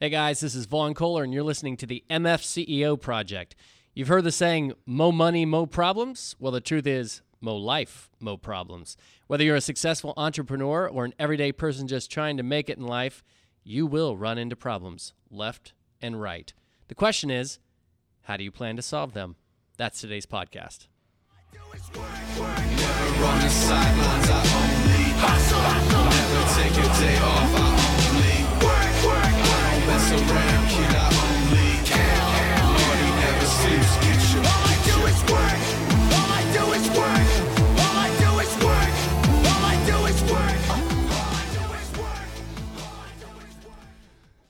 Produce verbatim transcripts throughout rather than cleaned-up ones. Hey guys, this is Vaughn Kohler, and you're listening to the M F C E O Project. You've heard the saying, mo money, mo problems? Well, the truth is, mo life, mo problems. Whether you're a successful entrepreneur or an everyday person just trying to make it in life, you will run into problems, left and right. The question is, how do you plan to solve them? That's today's podcast. I do is work, work, never on the sidelines, I only hustle, I never take a day off, I only work, work. Mess around, kid, I only care. Money never sleeps, get your all I do is work, all I do is work, all I do is work, all I do is work, all I do is work, all I do is work.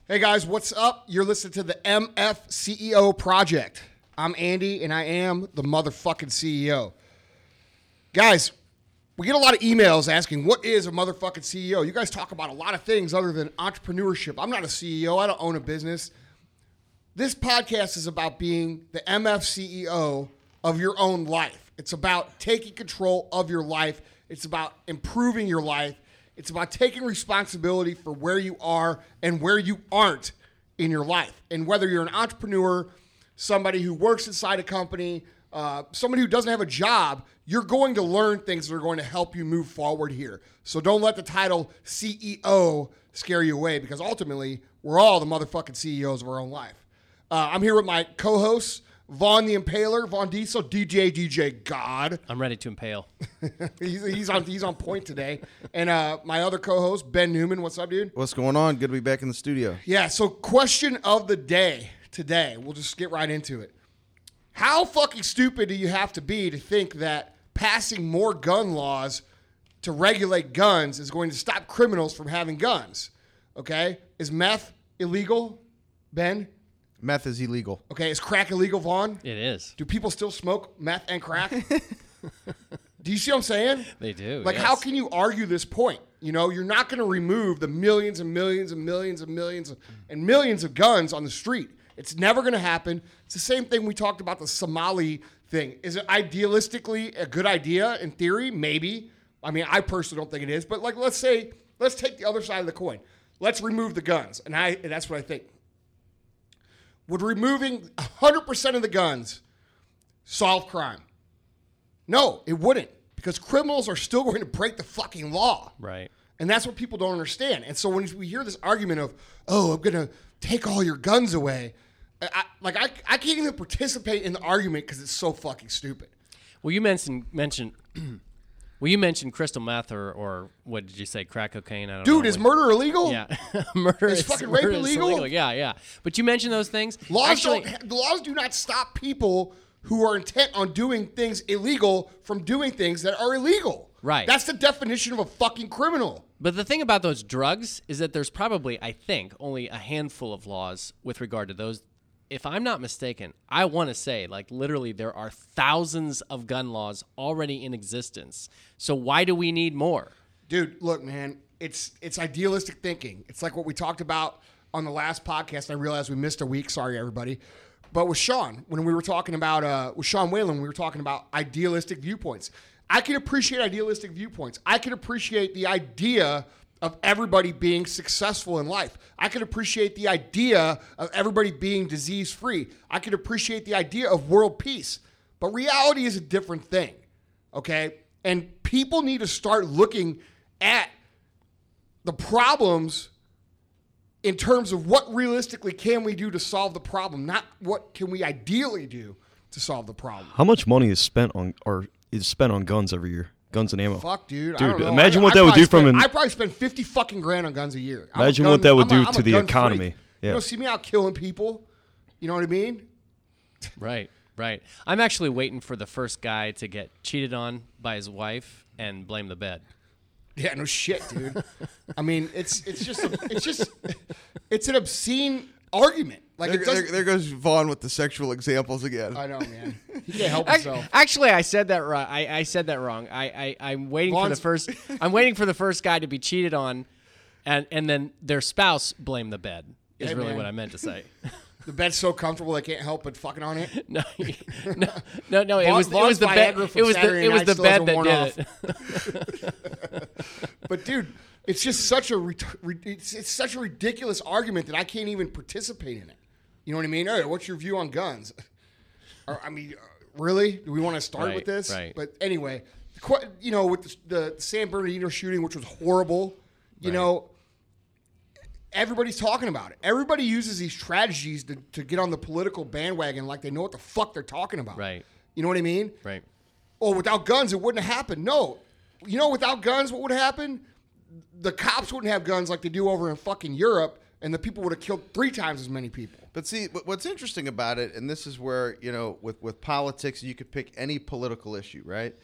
Hey guys, what's up? You're listening to the M F C E O Project. I'm Andy, and I am the motherfucking C E O. Guys, we get a lot of emails asking, what is a motherfucking C E O? You guys talk about a lot of things other than entrepreneurship. I'm not a C E O. I don't own a business. This podcast is about being the M F C E O of your own life. It's about taking control of your life. It's about improving your life. It's about taking responsibility for where you are and where you aren't in your life. And whether you're an entrepreneur, somebody who works inside a company, Uh, somebody who doesn't have a job, you're going to learn things that are going to help you move forward here. So don't let the title C E O scare you away, because ultimately we're all the motherfucking C E Os of our own life. Uh, I'm here with my co-hosts, Vaughn the Impaler, Vaughn Diesel, D J D J God. I'm ready to impale. he's, he's on he's on point today. And uh, my other co-host, Ben Newman. What's up, dude? What's going on? Good to be back in the studio. Yeah, so question of the day today. We'll just get right into it. How fucking stupid do you have to be to think that passing more gun laws to regulate guns is going to stop criminals from having guns? Okay? Is meth illegal, Ben? Meth is illegal. Okay. Is crack illegal, Vaughn? It is. Do people still smoke meth and crack? Do you see what I'm saying? They do. Like, yes. How can you argue this point? You know, you're not going to remove the millions and millions and millions and millions of, and millions of guns on the street. It's never going to happen. It's the same thing we talked about, the Somali thing. Is it idealistically a good idea in theory? Maybe. I mean, I personally don't think it is. But like, let's say, let's take the other side of the coin. Let's remove the guns. And I, and that's what I think. Would removing one hundred percent of the guns solve crime? No, it wouldn't. Because criminals are still going to break the fucking law. Right. And that's what people don't understand. And so when we hear this argument of, oh, I'm going to take all your guns away, I, like, I I can't even participate in the argument because it's so fucking stupid. Well, you mentioned, mentioned well, you mentioned crystal meth or, or what did you say, crack cocaine? I don't Dude, know. Dude, is murder illegal? Yeah. murder is, is fucking murder rape is illegal? illegal? Yeah, yeah. But you mentioned those things. Laws Actually, don't, the laws do not stop people who are intent on doing things illegal from doing things that are illegal. Right. That's the definition of a fucking criminal. But the thing about those drugs is that there's probably, I think, only a handful of laws with regard to those. If I'm not mistaken, I want to say, like, literally there are thousands of gun laws already in existence. So why do we need more? Dude, look, man, it's it's idealistic thinking. It's like what we talked about on the last podcast. I realized we missed a week. Sorry, everybody. But with Sean, when we were talking about, uh, with Sean Whalen, we were talking about idealistic viewpoints. I can appreciate idealistic viewpoints. I can appreciate the idea of everybody being successful in life. I can appreciate the idea of everybody being disease-free. I can appreciate the idea of world peace. But reality is a different thing, okay? And people need to start looking at the problems in terms of what realistically can we do to solve the problem, not what can we ideally do to solve the problem. How much money is spent on our... is spent on guns every year. Guns and ammo. Fuck, dude. Dude, I don't know. Imagine I, what I that would do spend, from... An, I probably spend fifty fucking grand on guns a year. I'm imagine a gun, what that would I'm do a, to the economy. Yeah. You don't see me out killing people. You know what I mean? Right, right. I'm actually waiting for the first guy to get cheated on by his wife and blame the bed. Yeah, no shit, dude. I mean, it's it's just... A, it's just... It's an obscene... argument. Like there, it there, there goes Vaughn with the sexual examples again. I know, man. He can't help himself. Actually, I said that right. I, I said that wrong. I, I I'm waiting Vaughn's for the first. I'm waiting for the first guy to be cheated on, and and then their spouse blame the bed. Is hey, really man. What I meant to say. The bed's so comfortable they can't help but fucking on it. no, no, no, no. Vaughn, it was Vaughn's it was the bed. It was Saturday the it was the bed that did off. It. But dude, It's just such a it's, it's such a ridiculous argument that I can't even participate in it. You know what I mean? Hey, what's your view on guns? Or, I mean, really? Do we want to start right, with this? Right. But anyway, you know, with the, the San Bernardino shooting, which was horrible, you right. know, everybody's talking about it. Everybody uses these strategies to, to get on the political bandwagon like they know what the fuck they're talking about. Right. You know what I mean? Right. Oh, without guns, it wouldn't have happened. No. You know, without guns, what would happen? The cops wouldn't have guns like they do over in fucking Europe, and the people would have killed three times as many people. But see, what's interesting about it, and this is where, you know, with, with politics, you could pick any political issue, right?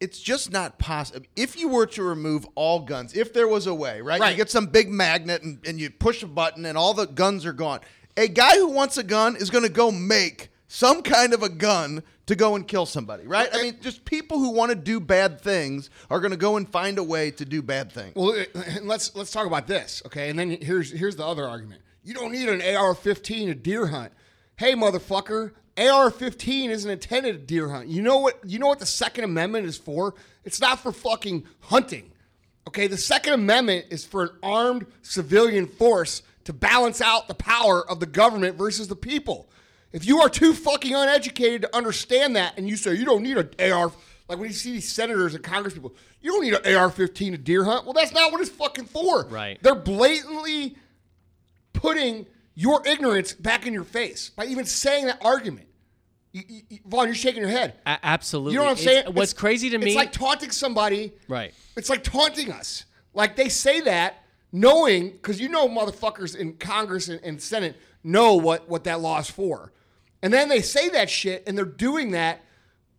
It's just not possible. If you were to remove all guns, if there was a way, right? right. You get some big magnet, and, and you push a button, and all the guns are gone. A guy who wants a gun is going to go make some kind of a gun to go and kill somebody, right? I mean, just people who want to do bad things are going to go and find a way to do bad things. Well, let's let's talk about this, okay? And then here's here's the other argument. You don't need an A R fifteen to deer hunt. Hey, motherfucker, A R fifteen isn't intended to deer hunt. You know what? You know what the Second Amendment is for? It's not for fucking hunting, okay? The Second Amendment is for an armed civilian force to balance out the power of the government versus the people. If you are too fucking uneducated to understand that, and you say you don't need an A R, like when you see these senators and congresspeople, you don't need an A R fifteen to deer hunt. Well, that's not what it's fucking for. Right? They're blatantly putting your ignorance back in your face by even saying that argument. You, you, you, Vaughn, you're shaking your head. A- absolutely. You know what I'm it's, saying? What's it's, crazy to me? It's like taunting somebody. Right. It's like taunting us. Like they say that knowing, because you know motherfuckers in Congress and, and Senate know what, what that law is for. And then they say that shit, and they're doing that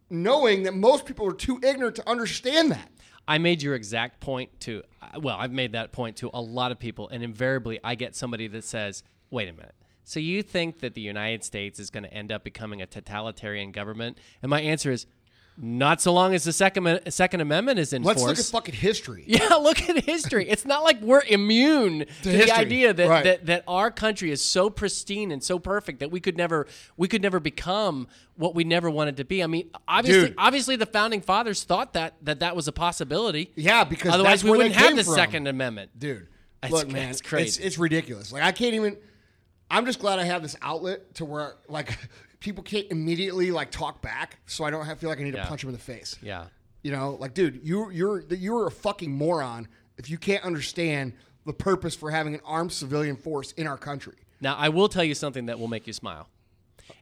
knowing that most people are too ignorant to understand that. I made your exact point to, well, I've made that point to a lot of people, and invariably I get somebody that says, wait a minute, so you think that the United States is going to end up becoming a totalitarian government? And my answer is, not so long as the Second Second Amendment is in Let's force. Let's look at fucking history. Yeah, look at history. It's not like we're immune to, to the history. idea that, right. that that our country is so pristine and so perfect that we could never we could never become what we never wanted to be. I mean, obviously, Dude. obviously, the founding fathers thought that that, that was a possibility. Yeah, because otherwise that's we where wouldn't they came have the from. Second Amendment. Dude, it's, look, man, it's crazy. It's, it's ridiculous. Like I can't even. I'm just glad I have this outlet to where like. People can't immediately like talk back, so I don't have, feel like I need yeah. to punch them in the face. Yeah, you know, like, dude, you you're you're a fucking moron if you can't understand the purpose for having an armed civilian force in our country. Now, I will tell you something that will make you smile.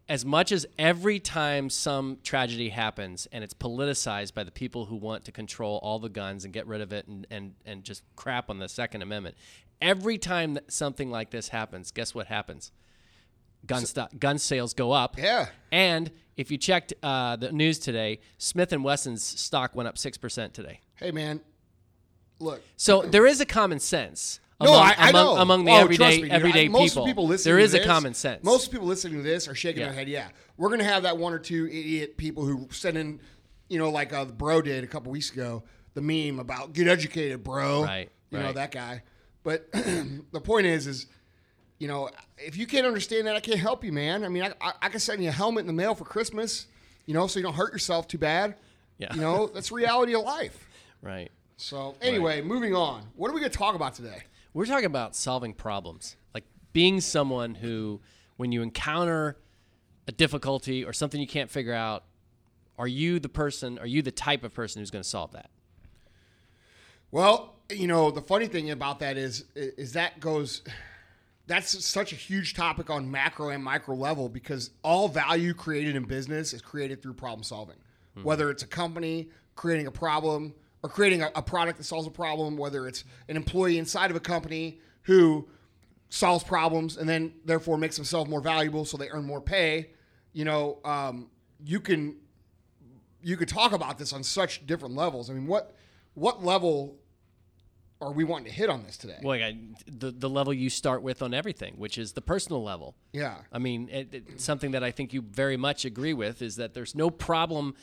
As much as every time some tragedy happens and it's politicized by the people who want to control all the guns and get rid of it and and, and just crap on the Second Amendment, every time that something like this happens, guess what happens? Gun, st- gun sales go up. Yeah. And if you checked uh, the news today, Smith and Wesson's stock went up six percent today. Hey, man, look. So there is a common sense among, no, I, I among, know. among the oh, everyday, me, everyday I, people. Most people listening there is to this, a common sense. Most people listening to this are shaking yeah. their head, yeah. We're going to have that one or two idiot people who send in, you know, like uh, the bro did a couple weeks ago, the meme about get educated, bro. Right, You right. know, that guy. But the point is, is, you know, if you can't understand that, I can't help you, man. I mean, I, I, I can send you a helmet in the mail for Christmas, you know, so you don't hurt yourself too bad. Yeah. You know, that's reality of life. Right. So anyway, right. moving on. What are we going to talk about today? We're talking about solving problems, like being someone who, when you encounter a difficulty or something you can't figure out, are you the person, are you the type of person who's going to solve that? Well, you know, the funny thing about that is, is that goes... That's such a huge topic on macro and micro level because all value created in business is created through problem solving. Mm-hmm. Whether it's a company creating a problem or creating a, a product that solves a problem, whether it's an employee inside of a company who solves problems and then therefore makes themselves more valuable so they earn more pay, you know, um, you can you could talk about this on such different levels. I mean, what what level... Or we wanting to hit on this today? Well, yeah, the the level you start with on everything, which is the personal level. Yeah. I mean, it, it, something that I think you very much agree with is that there's no problem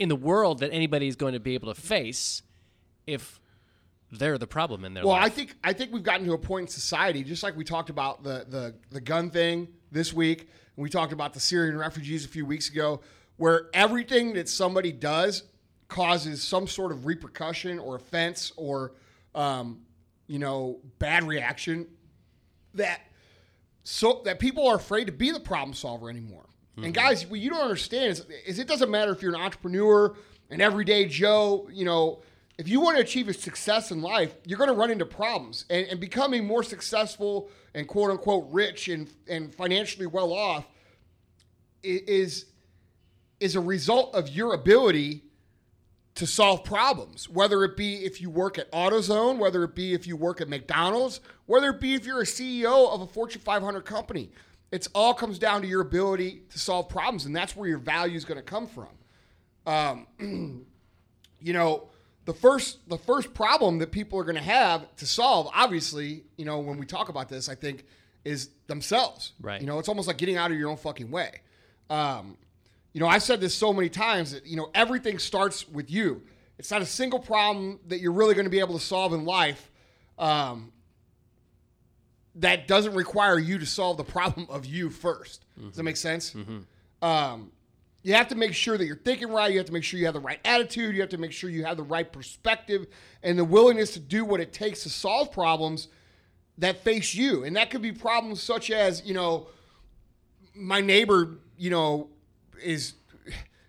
in the world that anybody is going to be able to face if they're the problem in their well, life. Well, I think I think we've gotten to a point in society, just like we talked about the the the gun thing this week, and we talked about the Syrian refugees a few weeks ago, where everything that somebody does causes some sort of repercussion or offense or, um, you know, bad reaction, that so that people are afraid to be the problem solver anymore. Mm-hmm. And guys, what you don't understand is, is it doesn't matter if you're an entrepreneur, an everyday Joe, you know, if you want to achieve a success in life, you're going to run into problems. And, and becoming more successful and quote unquote rich and, and financially well off is is a result of your ability to solve problems, whether it be if you work at AutoZone, whether it be if you work at McDonald's, whether it be if you're a C E O of a Fortune five hundred company. It's all comes down to your ability to solve problems, and that's where your value is going to come from. Um, you know, the first the first problem that people are going to have to solve, obviously, you know, when we talk about this, I think, is themselves. Right. You know, it's almost like getting out of your own fucking way. Um, you know, I've said this so many times that, you know, everything starts with you. It's not a single problem that you're really going to be able to solve in life um, that doesn't require you to solve the problem of you first. Mm-hmm. Does that make sense? Mm-hmm. Um, you have to make sure that you're thinking right. You have to make sure you have the right attitude. You have to make sure you have the right perspective and the willingness to do what it takes to solve problems that face you. And that could be problems such as, you know, my neighbor, you know, is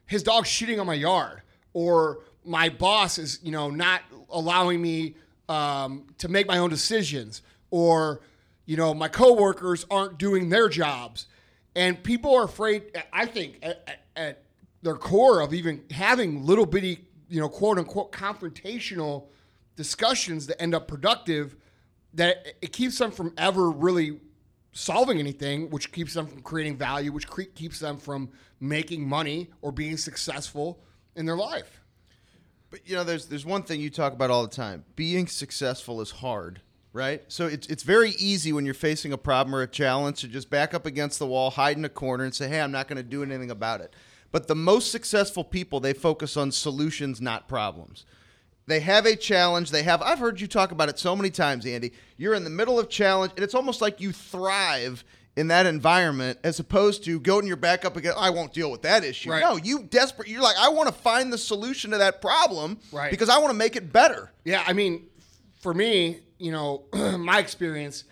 his dog shitting on my yard, or my boss is, you know, not allowing me um, to make my own decisions, or, you know, my coworkers aren't doing their jobs. And people are afraid, I think, at, at their core of even having little bitty, you know, quote unquote confrontational discussions that end up productive, that it keeps them from ever really solving anything, which keeps them from creating value, which cre- keeps them from making money or being successful in their life. But, you know, there's there's one thing you talk about all the time. Being successful is hard, right? So it's it's very easy when you're facing a problem or a challenge to just back up against the wall, hide in a corner, and say, hey, I'm not going to do anything about it. But the most successful people, they focus on solutions, not problems. They have a challenge. They have, I've heard you talk about it so many times, Andy. You're in the middle of challenge, and it's almost like you thrive in that environment as opposed to going your back up again. I won't deal with that issue. Right. No, you desperate. You're like, I want to find the solution to that problem, right, because I want to make it better. Yeah, I mean, for me, you know, my experience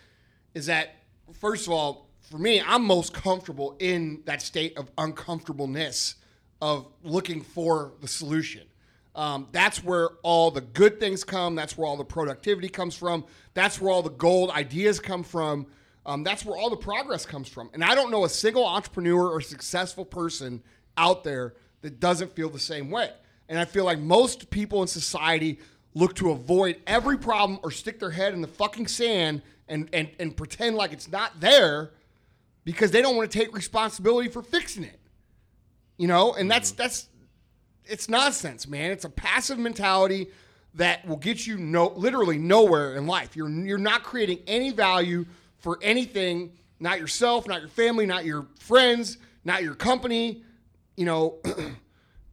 is that, first of all, for me, I'm most comfortable in that state of uncomfortableness of looking for the solution. Um, that's where all the good things come. That's where all the productivity comes from. That's where all the gold ideas come from. Um, that's where all the progress comes from. And I don't know a single entrepreneur or successful person out there that doesn't feel the same way. And I feel like most people in society look to avoid every problem or stick their head in the fucking sand and, and, and pretend like it's not there because they don't want to take responsibility for fixing it. You know, and that's, mm-hmm. that's, it's nonsense, man. It's a passive mentality that will get you no, literally nowhere in life. You're you're not creating any value for anything, not yourself, not your family, not your friends, not your company. You know,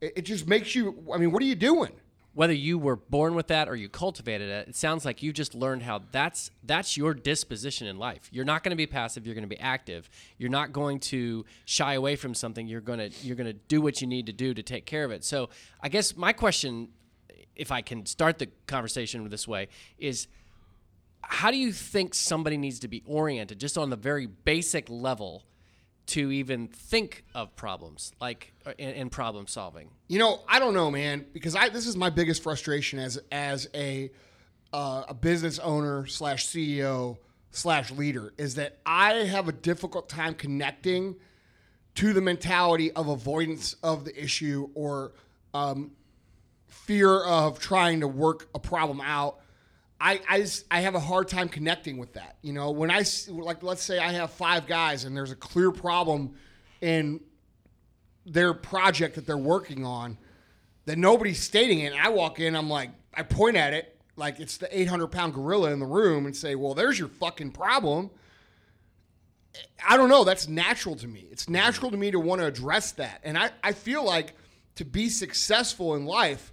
it, it just makes you, I mean, what are you doing? Whether you were born with that or you cultivated it, it sounds like you just learned how that's that's your disposition in life. You're not going to be passive. You're going to be active. You're not going to shy away from something. You're going to you're going to do what you need to do to take care of it. So I guess my question, if I can start the conversation this way, is how do you think somebody needs to be oriented just on the very basic level to even think of problems like and, and problem solving? You know, I don't know, man, because I this is my biggest frustration as as a uh, a business owner slash C E O slash leader is that I have a difficult time connecting to the mentality of avoidance of the issue or um, fear of trying to work a problem out. I, I, just, I have a hard time connecting with that. You know, when I, like, let's say I have five guys and there's a clear problem in their project that they're working on that nobody's stating it. And I walk in, I'm like, I point at it like it's the eight hundred pound gorilla in the room and say, well, there's your fucking problem. I don't know. That's natural to me. It's natural to me to want to address that. And I, I feel like to be successful in life,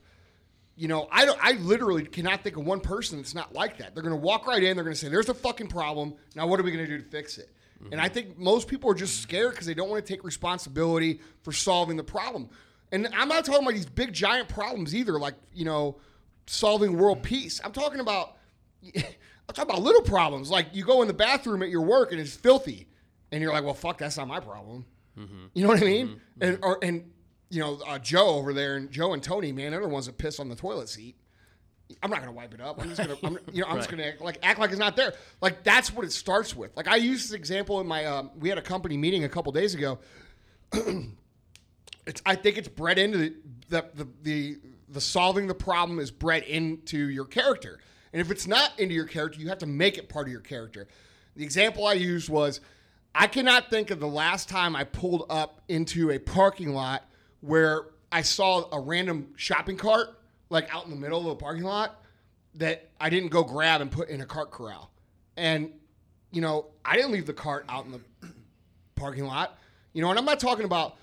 you know, I don't, I literally cannot think of one person that's not like that. They're going to walk right in. They're going to say, there's a fucking problem. Now, what are we going to do to fix it? Mm-hmm. And I think most people are just scared because they don't want to take responsibility for solving the problem. And I'm not talking about these big, giant problems either, like, you know, solving world peace. I'm talking about I'm talking about little problems. Like, you go in the bathroom at your work and it's filthy. And you're like, well, fuck, that's not my problem. Mm-hmm. You know what I mean? Mm-hmm. And, or, and you know, uh, Joe over there, and Joe and Tony, man, they're the ones that piss on the toilet seat. I'm not going to wipe it up. I'm just going to, you know, I'm right. just going to like act like it's not there. Like, that's what it starts with. Like, I used this example in my, um, we had a company meeting a couple days ago. It's, I think it's bred into the the, the the the solving the problem is bred into your character. And if it's not into your character, you have to make it part of your character. The example I used was, I cannot think of the last time I pulled up into a parking lot where I saw a random shopping cart, like out in the middle of a parking lot, that I didn't go grab and put in a cart corral. And, you know, I didn't leave the cart out in the parking lot. You know, and I'm not talking about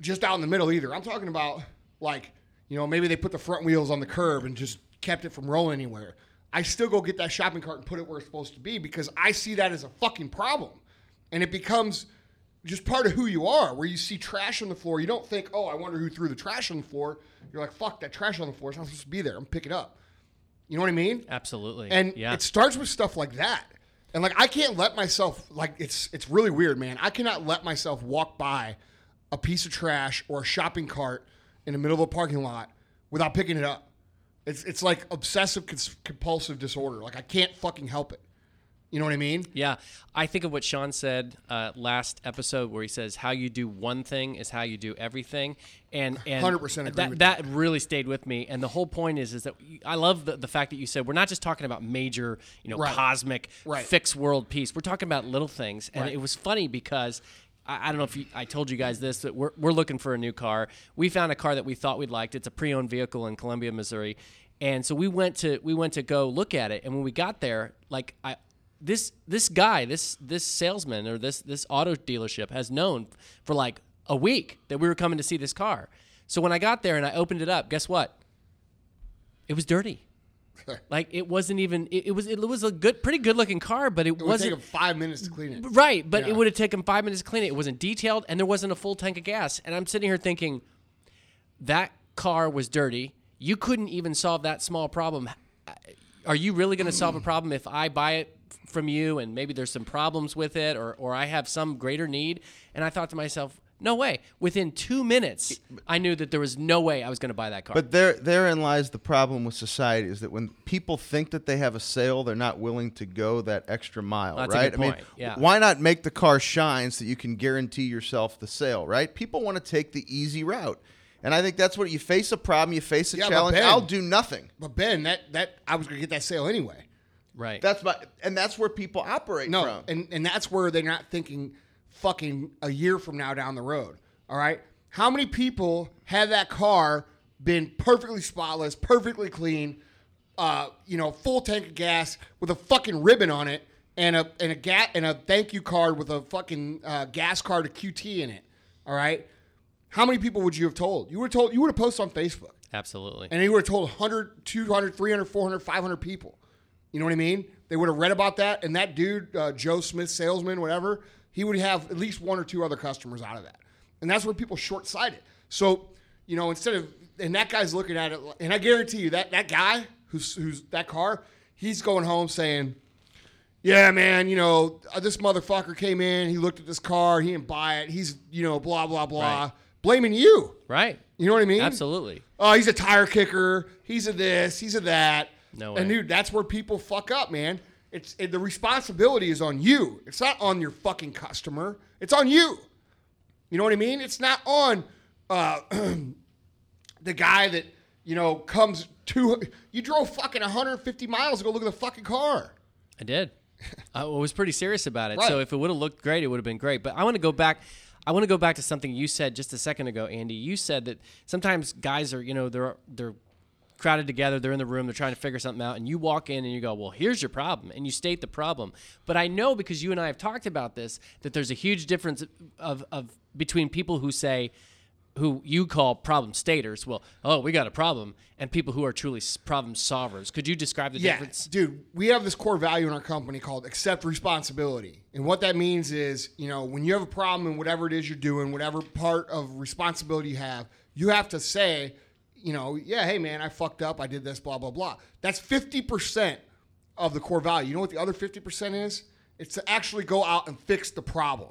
just out in the middle either. I'm talking about, like, you know, maybe they put the front wheels on the curb and just kept it from rolling anywhere. I still go get that shopping cart and put it where it's supposed to be, because I see that as a fucking problem. And it becomes just part of who you are, where you see trash on the floor. You don't think, oh, I wonder who threw the trash on the floor. You're like, fuck, that trash on the floor. It's not supposed to be there. I'm gonna pick it up. You know what I mean? Absolutely. And yeah. It starts with stuff like that. And, like, I can't let myself, like, it's it's really weird, man. I cannot let myself walk by a piece of trash or a shopping cart in the middle of a parking lot without picking it up. It's it's like obsessive compulsive disorder. Like, I can't fucking help it. You know what I mean? Yeah. I think of what Sean said uh, last episode, where he says, how you do one thing is how you do everything. And, and one hundred percent agree that, with that. That really stayed with me. And the whole point is, is that I love the, the fact that you said, we're not just talking about major, you know, right. cosmic right. fix world peace. We're talking about little things. And right. it was funny because I don't know if you, I told you guys this, that we're we're looking for a new car. We found a car that we thought we liked. It's a pre-owned vehicle in Columbia, Missouri, and so we went to we went to go look at it. And when we got there, like I, this this guy, this this salesman or this this auto dealership has known for like a week that we were coming to see this car. So when I got there and I opened it up, guess what? It was dirty. Like, it wasn't even it, it was it was a good pretty good looking car, but it, it wasn't would take him five minutes to clean it. Right, but yeah. It would have taken five minutes to clean it. It wasn't detailed, and there wasn't a full tank of gas. And I'm sitting here thinking, that car was dirty. You couldn't even solve that small problem. Are you really going to solve a problem if I buy it from you and maybe there's some problems with it, or or I have some greater need? And I thought to myself, no way. Within two minutes, I knew that there was no way I was going to buy that car. But there, therein lies the problem with society, is that when people think that they have a sale, they're not willing to go that extra mile, That's right? A good point. I mean, yeah. Why not make the car shine so you can guarantee yourself the sale, right? People want to take the easy route. And I think that's what you face a problem, you face a yeah, challenge, but Ben, I'll do nothing. But Ben, that, that I was going to get that sale anyway. Right. That's my, and that's where people operate no, from. And, and that's where they're not thinking fucking a year from now down the road. All right? How many people have that car been perfectly spotless, perfectly clean, uh, you know, full tank of gas with a fucking ribbon on it, and a and a ga- and a thank you card with a fucking uh, gas card to Q T in it. All right? How many people would you have told? You would have told you would have posted on Facebook. Absolutely. And you would have told one hundred, two hundred, three hundred, four hundred, five hundred people. You know what I mean? They would have read about that, and that dude, uh, Joe Smith, salesman, whatever, he would have at least one or two other customers out of that. And that's where people short-sight it. So, you know, instead of, and that guy's looking at it, and I guarantee you that that guy who's, who's that car, he's going home saying, yeah, man, you know, this motherfucker came in, he looked at this car, he didn't buy it, he's, you know, blah, blah, blah. Right. Blaming you. Right. You know what I mean? Absolutely. Oh, he's a tire kicker, he's a this, he's a that. No way. And dude, that's where people fuck up, man. It's it, the responsibility is on you. It's not on your fucking customer. It's on you. You know what I mean? It's not on uh, the guy that, you know, comes to. You drove fucking one hundred fifty miles to go look at the fucking car. I did. I was pretty serious about it. Right. So if it would have looked great, it would have been great. But I want to go back. I want to go back to something you said just a second ago, Andy. You said that sometimes guys are, you know, they're they're. crowded together, they're in the room, they're trying to figure something out, and you walk in and you go, well, here's your problem, and you state the problem. But I know, because you and I have talked about this, that there's a huge difference of of between people who say, who you call problem staters, well, oh, we got a problem, and people who are truly problem solvers. Could you describe the yeah, difference? Dude, we have this core value in our company called accept responsibility. And what that means is, you know, when you have a problem in whatever it is you're doing, whatever part of responsibility you have, you have to say, you know, yeah, hey, man, I fucked up. I did this, blah, blah, blah. That's fifty percent of the core value. You know what the other fifty percent is? It's to actually go out and fix the problem.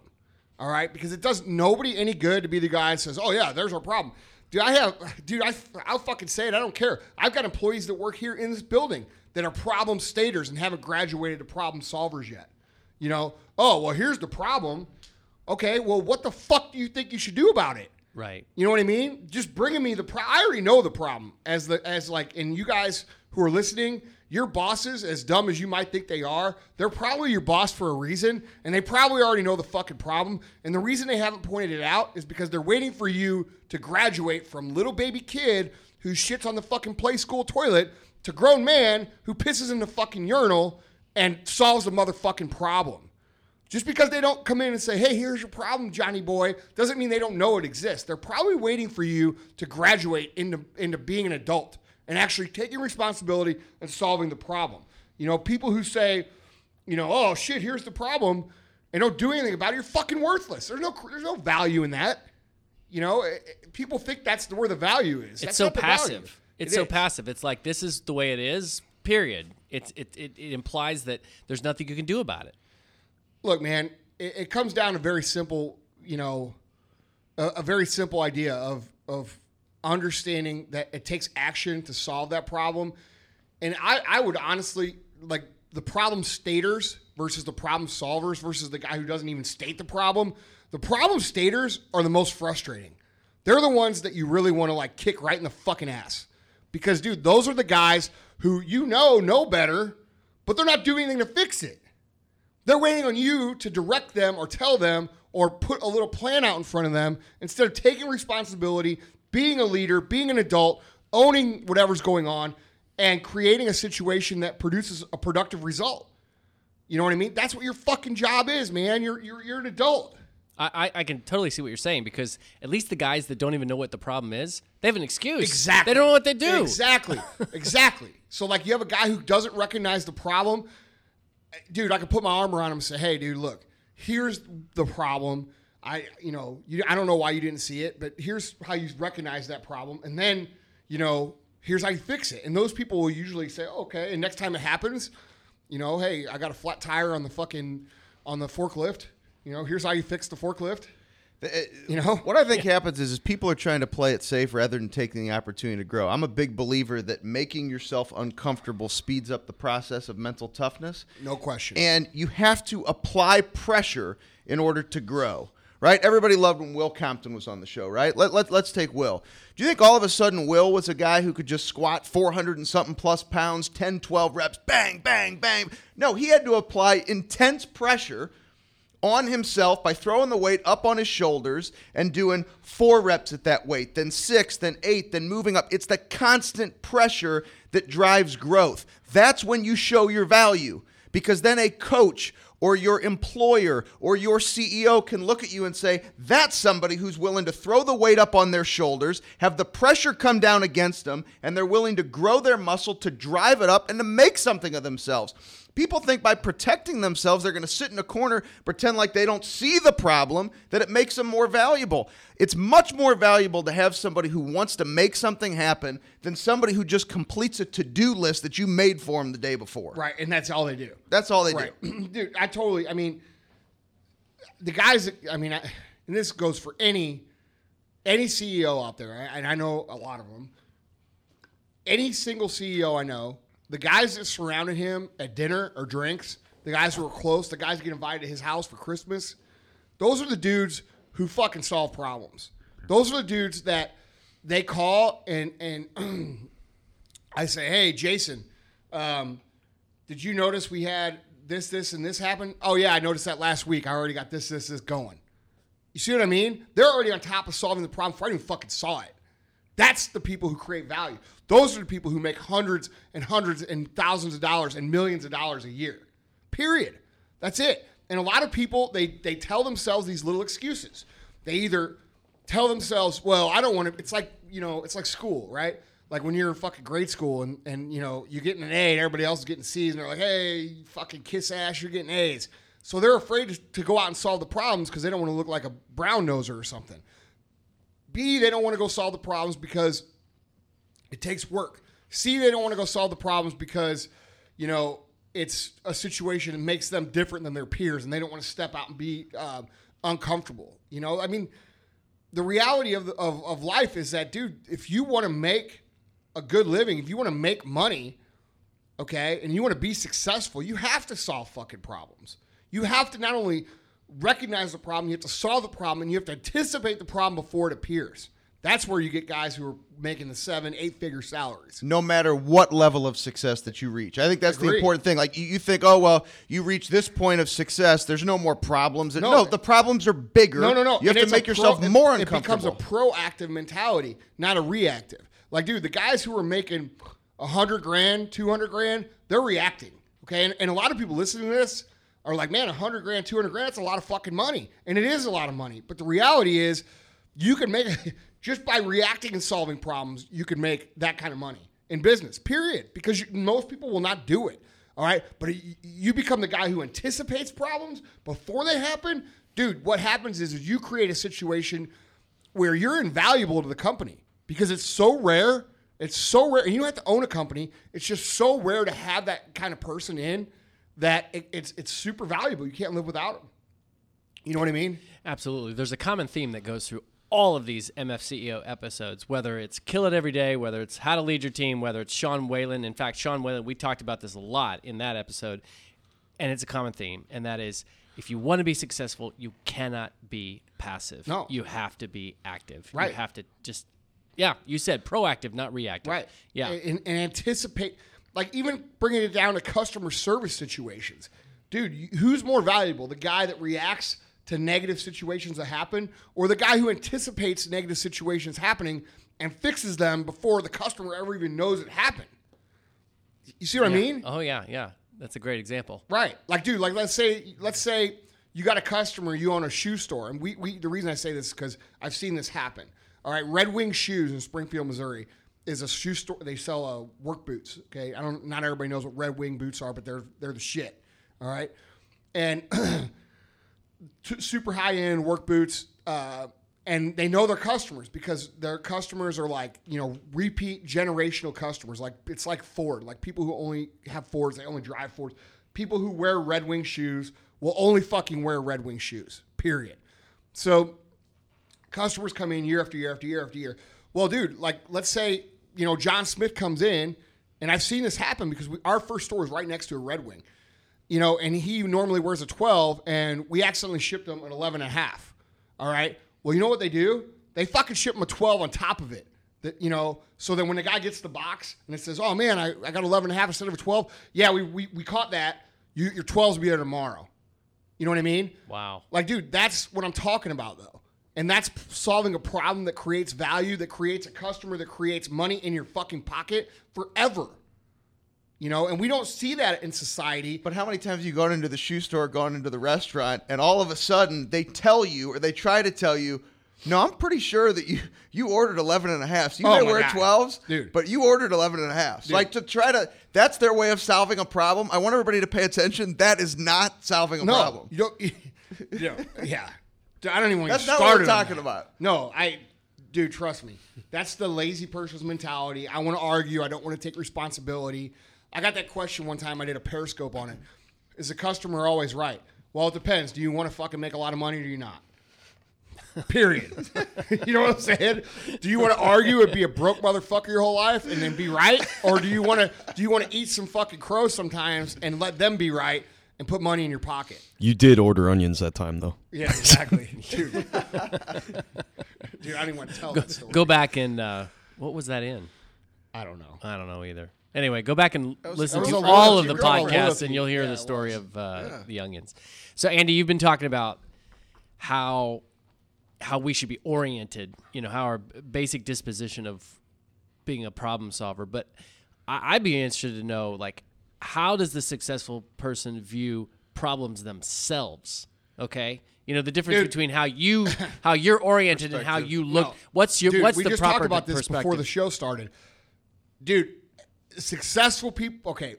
All right? Because it does nobody any good to be the guy that says, oh, yeah, there's our problem. Dude, I have, dude, I, I'll fucking say it. I don't care. I've got employees that work here in this building that are problem staters and haven't graduated to problem solvers yet. You know, oh, well, here's the problem. Okay, well, what the fuck do you think you should do about it? Right. You know what I mean? Just bringing me the problem. I already know the problem as the, as like, and you guys who are listening, your bosses, as dumb as you might think they are, they're probably your boss for a reason, and they probably already know the fucking problem. And the reason they haven't pointed it out is because they're waiting for you to graduate from little baby kid who shits on the fucking play school toilet to grown man who pisses in the fucking urinal and solves the motherfucking problem. Just because they don't come in and say, hey, here's your problem, Johnny boy, doesn't mean they don't know it exists. They're probably waiting for you to graduate into, into being an adult and actually taking responsibility and solving the problem. You know, people who say, you know, oh, shit, here's the problem, and don't do anything about it, you're fucking worthless. There's no there's no value in that. You know, it, it, people think that's where the value is. That's it's so passive. It's it so is. passive. It's like, this is the way it is, period. It's, it, it, it implies that there's nothing you can do about it. Look, man, it, it comes down to very simple, you know, a, a very simple idea of of understanding that it takes action to solve that problem. And I, I would honestly, like, the problem staters versus the problem solvers versus the guy who doesn't even state the problem. The problem staters are the most frustrating. They're the ones that you really want to, like, kick right in the fucking ass. Because, dude, those are the guys who you know know better, but they're not doing anything to fix it. They're waiting on you to direct them or tell them or put a little plan out in front of them instead of taking responsibility, being a leader, being an adult, owning whatever's going on, and creating a situation that produces a productive result. You know what I mean? That's what your fucking job is, man. You're you're, you're an adult. I, I can totally see what you're saying, because at least the guys that don't even know what the problem is, they have an excuse. Exactly. They don't know what they do. Exactly. Exactly. So, like, you have a guy who doesn't recognize the problem. Dude, I could put my arm around him and say, hey, dude, look, here's the problem. I, you know, you, I don't know why you didn't see it, but here's how you recognize that problem. And then, you know, here's how you fix it. And those people will usually say, okay. And next time it happens, you know, hey, I got a flat tire on the fucking, on the forklift. You know, here's how you fix the forklift. You know, what I think yeah. happens is, is people are trying to play it safe rather than taking the opportunity to grow. I'm a big believer that making yourself uncomfortable speeds up the process of mental toughness. No question. And you have to apply pressure in order to grow, right? Everybody loved when Will Compton was on the show, right? Let, let, let's take Will. Do you think all of a sudden Will was a guy who could just squat four hundred and something plus pounds, ten, twelve reps, bang, bang, bang? No, he had to apply intense pressure on himself by throwing the weight up on his shoulders and doing four reps at that weight, then six, then eight, then moving up. It's the constant pressure that drives growth. That's when you show your value, because then a coach or your employer or your C E O can look at you and say, that's somebody who's willing to throw the weight up on their shoulders, have the pressure come down against them, and they're willing to grow their muscle to drive it up and to make something of themselves. People think by protecting themselves, they're going to sit in a corner, pretend like they don't see the problem, that it makes them more valuable. It's much more valuable to have somebody who wants to make something happen than somebody who just completes a to-do list that you made for them the day before. Right, and that's all they do. That's all they right. do. Dude, I totally, I mean, the guys, that, I mean, I, and this goes for any, any C E O out there, and I know a lot of them, any single C E O I know, the guys that surrounded him at dinner or drinks, the guys who were close, the guys who get invited to his house for Christmas, those are the dudes who fucking solve problems. Those are the dudes that they call and and I say, hey, Jason, um, did you notice we had this, this, and this happen? Oh, yeah, I noticed that last week. I already got this, this, this going. You see what I mean? They're already on top of solving the problem before I even fucking saw it. That's the people who create value. Those are the people who make hundreds and hundreds and thousands of dollars and millions of dollars a year. Period. That's it. And a lot of people, they they tell themselves these little excuses. They either tell themselves, well, I don't want to. It's like, you know, it's like school, right? Like when you're in fucking grade school and, and you know, you're getting an A and everybody else is getting C's and they're like, hey, you fucking kiss ass, you're getting A's. So they're afraid to, to go out and solve the problems because they don't want to look like a brown noser or something. B, they don't want to go solve the problems because it takes work. C, they don't want to go solve the problems because, you know, it's a situation that makes them different than their peers, and they don't want to step out and be uh, uncomfortable. You know, I mean, the reality of, the, of of life is that, dude, if you want to make a good living, if you want to make money, okay, and you want to be successful, you have to solve fucking problems. You have to not only recognize the problem, you have to solve the problem, and you have to anticipate the problem before it appears. That's where you get guys who are making the seven, eight-figure salaries. No matter what level of success that you reach. I think that's Agreed. the important thing. Like, you think, oh, well, you reach this point of success, there's no more problems. No, no the problems are bigger. No, no, no. You have and to make yourself pro- more uncomfortable. It becomes a proactive mentality, not a reactive. Like, dude, the guys who are making one hundred grand, two hundred grand, they're reacting, okay? And, and a lot of people listening to this are like, man, one hundred grand, two hundred grand, that's a lot of fucking money. And it is a lot of money. But the reality is you can make, just by reacting and solving problems, you can make that kind of money in business, period. Because you, most people will not do it, all right? But it, you become the guy who anticipates problems before they happen. Dude, what happens is, is you create a situation where you're invaluable to the company because it's so rare. It's so rare. And you don't have to own a company. It's just so rare to have that kind of person in that it, it's it's super valuable. You can't live without them. You know what I mean? Absolutely. There's a common theme that goes through all of these M F C E O episodes, whether it's Kill It Every Day, whether it's How to Lead Your Team, whether it's Sean Whalen. In fact, Sean Whalen, we talked about this a lot in that episode, and it's a common theme, and that is if you want to be successful, you cannot be passive. No. You have to be active. Right. You have to just, yeah, you said proactive, not reactive. Right. Yeah. And, and anticipate. Like, even bringing it down to customer service situations. Dude, who's more valuable? The guy that reacts to negative situations that happen, or the guy who anticipates negative situations happening and fixes them before the customer ever even knows it happened? You see what yeah. I mean? Oh, yeah, yeah. That's a great example. Right. Like, dude, like, let's say let's say you got a customer, you own a shoe store. And we, we the reason I say this is because I've seen this happen. All right, Red Wing Shoes in Springfield, Missouri, is a shoe store. They sell uh, work boots. Okay, I don't. Not everybody knows what Red Wing boots are, but they're they're the shit. All right, and t- super high end work boots, uh, and they know their customers because their customers are like, you know, repeat generational customers. Like, it's like Ford. Like, people who only have Fords, they only drive Fords. People who wear Red Wing shoes will only fucking wear Red Wing shoes. Period. So customers come in year after year after year after year. Well, dude, like, let's say, you know, John Smith comes in, and I've seen this happen because we, our first store is right next to a Red Wing, you know, and he normally wears a twelve, and we accidentally shipped him an eleven and a half, all right? Well, you know what they do? They fucking ship him a twelve on top of it, that, you know, so then when the guy gets the box and it says, oh, man, I, I got eleven and a half instead of a twelve, yeah, we we, we caught that. You, your twelves will be there tomorrow. You know what I mean? Wow. Like, dude, that's what I'm talking about, though. And that's solving a problem that creates value, that creates a customer, that creates money in your fucking pocket forever. You know, and we don't see that in society. But how many times have you gone into the shoe store, gone into the restaurant, and all of a sudden they tell you, or they try to tell you, no, I'm pretty sure that you, you ordered eleven and a half. So you oh may wear God. twelves, dude. But you ordered eleven and a half. So like, to try to, that's their way of solving a problem. I want everybody to pay attention. That is not solving a no, problem. You don't, you know, yeah. I don't even want to get started. That's not what we're talking about. No, I, dude, trust me. That's the lazy person's mentality. I want to argue. I don't want to take responsibility. I got that question one time. I did a Periscope on it. Is the customer always right? Well, it depends. Do you want to fucking make a lot of money or do you not? Period. You know what I'm saying? Do you want to argue and be a broke motherfucker your whole life and then be right? Or do you want to do you want to eat some fucking crow sometimes and let them be right? And put money in your pocket. You did order onions that time, though. Yeah, exactly. Dude, Dude I didn't want to tell go, that story. Go back and, uh, what was that in? I don't know. I don't know either. Anyway, go back and was, listen to all of the podcasts, and you'll hear yeah, the story of uh, yeah. the onions. So, Andy, you've been talking about how how we should be oriented, you know, how our basic disposition of being a problem solver. But I, I'd be interested to know, like, how does the successful person view problems themselves? Okay, you know the difference dude. between how you how you're oriented and how you look. No. What's your dude, what's the proper perspective? We just talked about this before the show started, dude. Successful people, okay.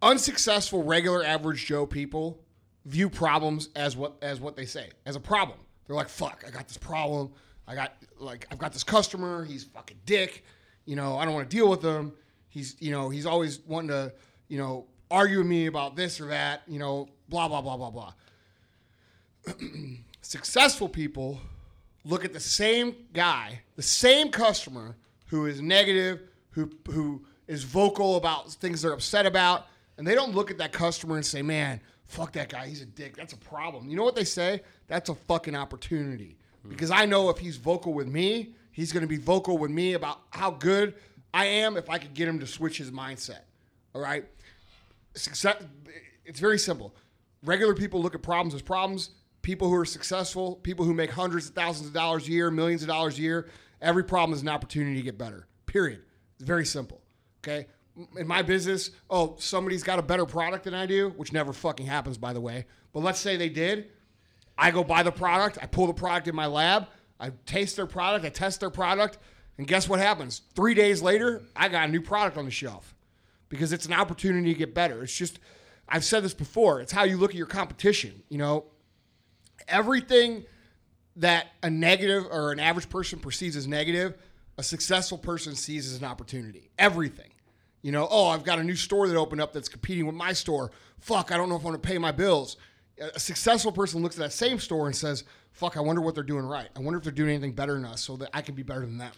Unsuccessful, regular, average Joe people view problems as what as what they say as a problem. They're like, fuck, I got this problem. I got like I've got this customer. He's a fucking dick. You know, I don't want to deal with him. He's, you know, he's always wanting to, you know, argue with me about this or that, you know, blah, blah, blah, blah, blah. Successful people look at the same guy, the same customer who is negative, who who is vocal about things they're upset about, and they don't look at that customer and say, man, fuck that guy. He's a dick. That's a problem. You know what they say? That's a fucking opportunity. Mm-hmm. Because I know if he's vocal with me, he's going to be vocal with me about how good I am if I could get him to switch his mindset. All right? Success, it's very simple. Regular people look at problems as problems. People who are successful, people who make hundreds of thousands of dollars a year, millions of dollars a year, every problem is an opportunity to get better, period. It's very simple, okay? In my business, oh, somebody's got a better product than I do, which never fucking happens, by the way. But let's say they did. I go buy the product. I pull the product in my lab. I taste their product. I test their product. And guess what happens? Three days later, I got a new product on the shelf because it's an opportunity to get better. It's just, I've said this before, it's how you look at your competition. You know, everything that a negative or an average person perceives as negative, a successful person sees as an opportunity. Everything. You know, oh, I've got a new store that opened up that's competing with my store. Fuck, I don't know if I'm going to pay my bills. A successful person looks at that same store and says, fuck, I wonder what they're doing right. I wonder if they're doing anything better than us so that I can be better than them.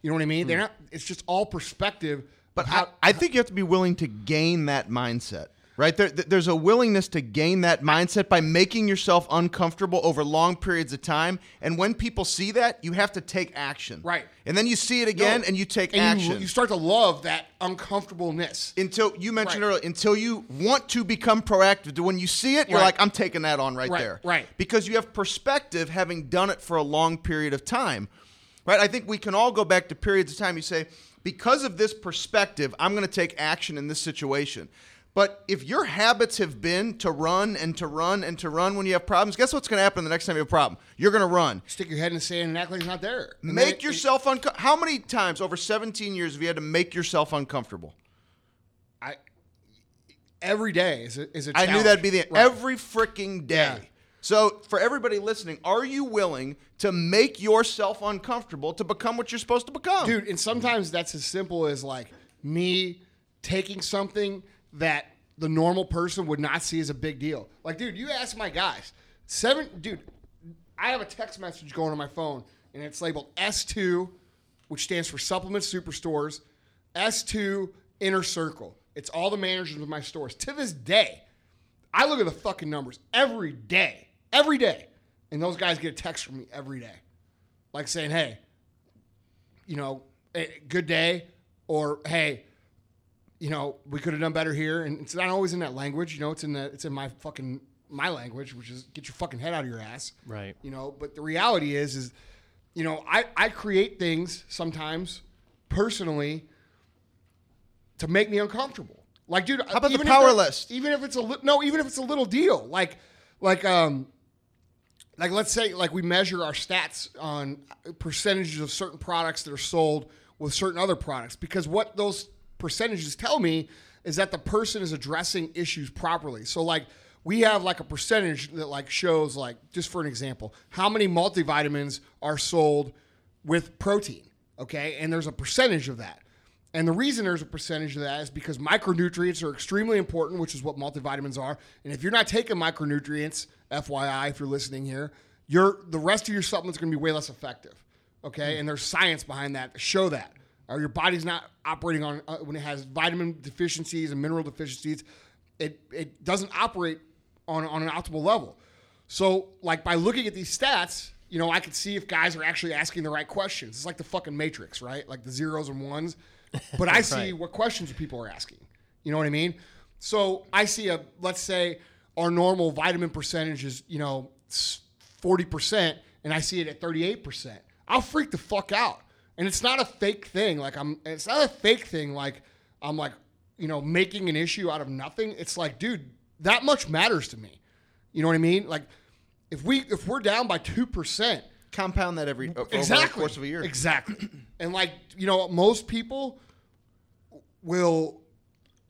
You know what I mean? Hmm. They're not. It's just all perspective. But how, I, I think you have to be willing to gain that mindset, right? There, there's a willingness to gain that mindset by making yourself uncomfortable over long periods of time. And when people see that, you have to take action. Right. And then you see it again no, and you take and action. You, you start to love that uncomfortableness. Until you mentioned right. earlier, until you want to become proactive. When you see it, you're right. like, I'm taking that on right, right there. Right. Because you have perspective having done it for a long period of time. Right. I think we can all go back to periods of time. You say, because of this perspective, I'm going to take action in this situation. But if your habits have been to run and to run and to run when you have problems, guess what's going to happen the next time you have a problem? You're going to run. Stick your head in the sand and act like it's not there. And make it, yourself uncomfortable. How many times over seventeen years have you had to make yourself uncomfortable? I every day is a, is a challenge. I knew that'd be the end. Right. Every freaking day. Yeah. So for everybody listening, are you willing to make yourself uncomfortable to become what you're supposed to become? Dude, and sometimes that's as simple as like me taking something that the normal person would not see as a big deal. Like, dude, you ask my guys. Seven, dude, I have a text message going on my phone, and it's labeled S two, which stands for Supplement Superstores, S two Inner Circle. It's all the managers of my stores. To this day, I look at the fucking numbers every day, every day, and those guys get a text from me every day, like saying, hey, you know, good day, or hey, you know, we could have done better here. And it's not always in that language. You know, it's in the, it's in my fucking, my language, which is get your fucking head out of your ass. Right. You know, but the reality is, is, you know, I, I create things sometimes personally to make me uncomfortable. Like, dude, how about the power list? Even if it's a, li- no, even if it's a little deal, like, like, um, like, let's say like we measure our stats on percentages of certain products that are sold with certain other products, because what those percentages tell me is that the person is addressing issues properly. So like we have like a percentage that like shows like, just for an example, how many multivitamins are sold with protein. Okay. And there's a percentage of that. And the reason there's a percentage of that is because micronutrients are extremely important, which is what multivitamins are. And if you're not taking micronutrients, F Y I, if you're listening here, you're the rest of your supplement's going to be way less effective. Okay. Mm-hmm. And there's science behind that to show that. Or your body's not operating on uh, when it has vitamin deficiencies and mineral deficiencies, it it doesn't operate on on an optimal level. So like by looking at these stats, you know, I can see if guys are actually asking the right questions. It's like the fucking matrix, right? Like the zeros and ones. But I see right. what questions people are asking. You know what I mean? So I see a, let's say our normal vitamin percentage is, you know, forty percent, and I see it at thirty-eight percent. I'll freak the fuck out. And it's not a fake thing. Like I'm, it's not a fake thing. Like I'm like, you know, making an issue out of nothing. It's like, dude, that much matters to me. You know what I mean? Like if we, if we're down by two percent, compound that every exactly, over the course of a year. Exactly. And like, you know, most people will